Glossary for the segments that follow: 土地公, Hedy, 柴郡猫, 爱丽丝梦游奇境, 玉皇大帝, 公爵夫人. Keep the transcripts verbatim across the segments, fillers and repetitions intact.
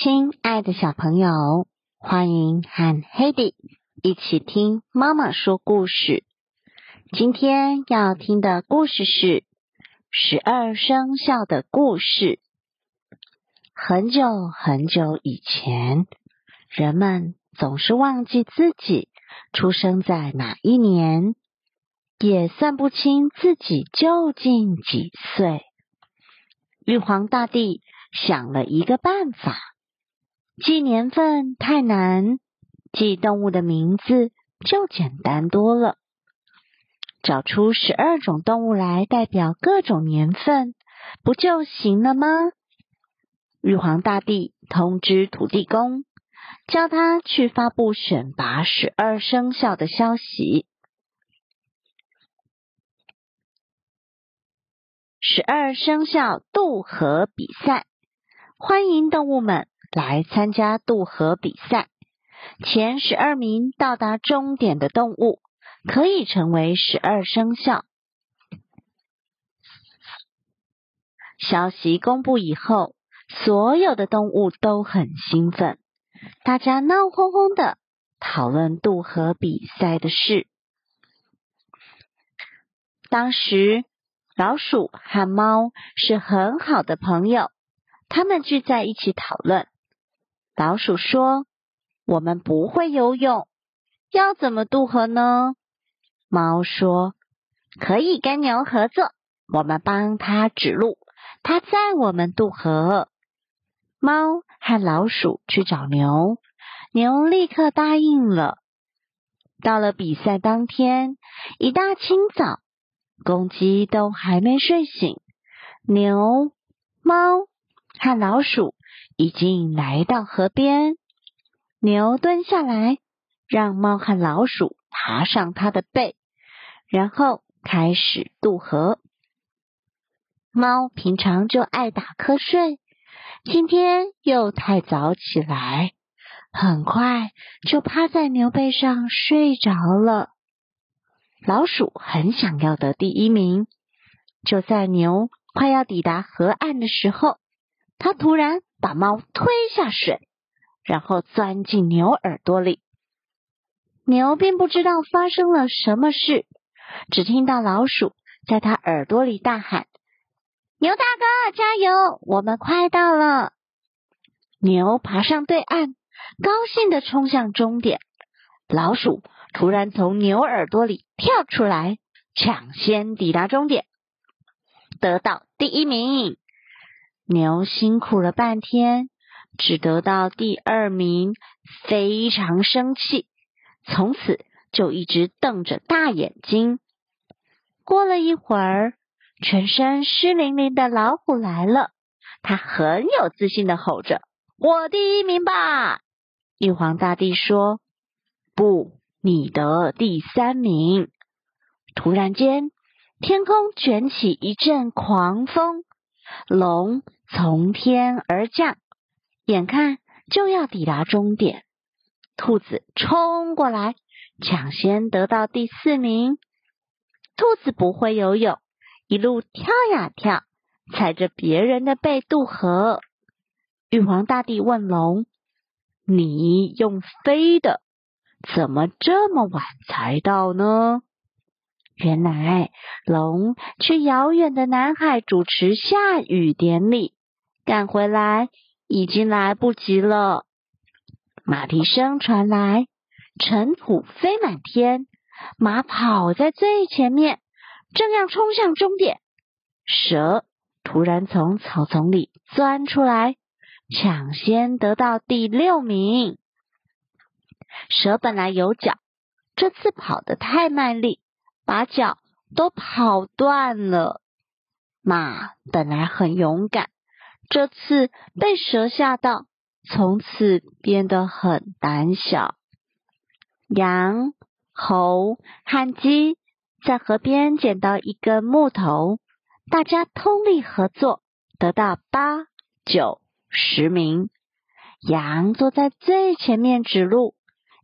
亲爱的小朋友，欢迎和 Hedy 一起听妈妈说故事。今天要听的故事是十二生肖的故事。很久很久以前，人们总是忘记自己出生在哪一年，也算不清自己究竟几岁。玉皇大帝想了一个办法，记年份太难，记动物的名字就简单多了。找出十二种动物来代表各种年份，不就行了吗？玉皇大帝通知土地公，叫他去发布选拔十二生肖的消息。十二生肖渡河比赛，欢迎动物们来参加渡河比赛，前十二名到达终点的动物可以成为十二生肖。消息公布以后，所有的动物都很兴奋，大家闹哄哄的讨论渡河比赛的事。当时，老鼠和猫是很好的朋友，他们聚在一起讨论。老鼠说：“我们不会游泳，要怎么渡河呢？”猫说：“可以跟牛合作，我们帮他指路，他载我们渡河。”猫和老鼠去找牛，牛立刻答应了。到了比赛当天，一大清早，公鸡都还没睡醒，牛、猫和老鼠已经来到河边。牛蹲下来，让猫和老鼠爬上它的背，然后开始渡河。猫平常就爱打瞌睡，今天又太早起来，很快就趴在牛背上睡着了。老鼠很想要得第一名，就在牛快要抵达河岸的时候，他突然把猫推下水，然后钻进牛耳朵里。牛并不知道发生了什么事，只听到老鼠在他耳朵里大喊：“牛大哥，加油，我们快到了！”牛爬上对岸，高兴地冲向终点。老鼠突然从牛耳朵里跳出来，抢先抵达终点，得到第一名。牛辛苦了半天，只得到第二名，非常生气，从此就一直瞪着大眼睛。过了一会儿，全身湿淋淋的老虎来了，他很有自信地吼着：“我第一名吧！”玉皇大帝说：“不，你得第三名。”突然间，天空卷起一阵狂风，龙从天而降，眼看就要抵达终点。兔子冲过来，抢先得到第四名。兔子不会游泳，一路跳呀跳，踩着别人的背渡河。玉皇大帝问龙：“你用飞的，怎么这么晚才到呢？”原来龙去遥远的南海主持下雨典礼，赶回来已经来不及了。马蹄声传来，尘土飞满天，马跑在最前面，正要冲向终点。蛇突然从草丛里钻出来，抢先得到第六名。蛇本来有脚，这次跑得太卖力，把脚都跑断了。马本来很勇敢，这次被蛇吓到，从此变得很胆小。羊、猴和鸡在河边捡到一根木头，大家通力合作，得到八、九、十名。羊坐在最前面指路，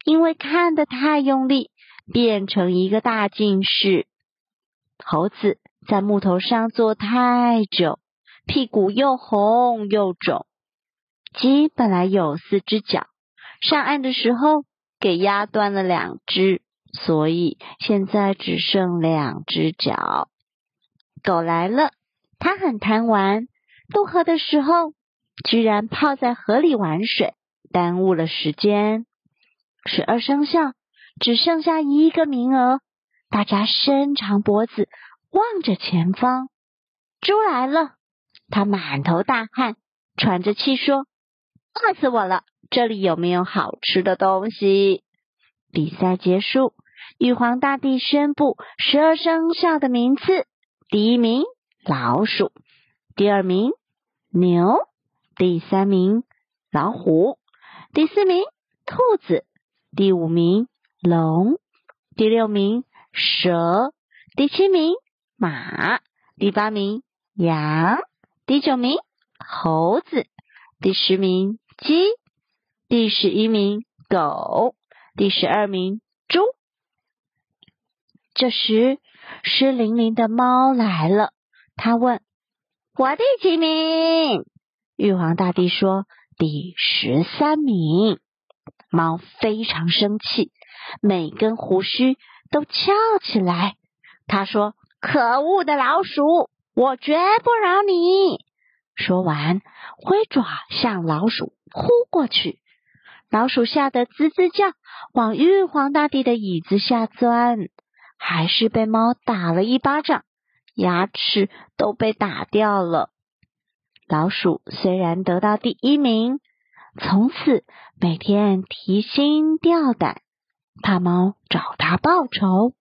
因为看得太用力，变成一个大近视。猴子在木头上坐太久，屁股又红又肿。鸡本来有四只脚，上岸的时候给鸭端了两只，所以现在只剩两只脚。狗来了，它很贪玩，渡河的时候居然泡在河里玩水，耽误了时间。十二生肖只剩下一个名额，大家伸长脖子望着前方。猪来了，他满头大汗，喘着气说：饿死我了，这里有没有好吃的东西？比赛结束，玉皇大帝宣布十二生肖的名次，第一名老鼠，第二名牛，第三名老虎，第四名兔子，第五名龙，第六名蛇，第七名马，第八名羊，第九名猴子，第十名鸡，第十一名狗，第十二名猪。这时湿淋淋的猫来了，他问：我第几名？玉皇大帝说：第十三名。猫非常生气，每根胡须都翘起来。他说：可恶的老鼠，我绝不饶你！说完，挥爪向老鼠呼过去。老鼠吓得吱吱叫，往玉皇大帝的椅子下钻，还是被猫打了一巴掌，牙齿都被打掉了。老鼠虽然得到第一名，从此每天提心吊胆，怕猫找它报仇。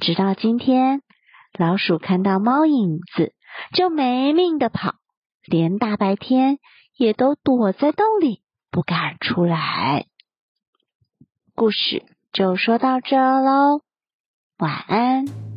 直到今天，老鼠看到猫影子就没命的跑，连大白天也都躲在洞里不敢出来。故事就说到这喽，晚安。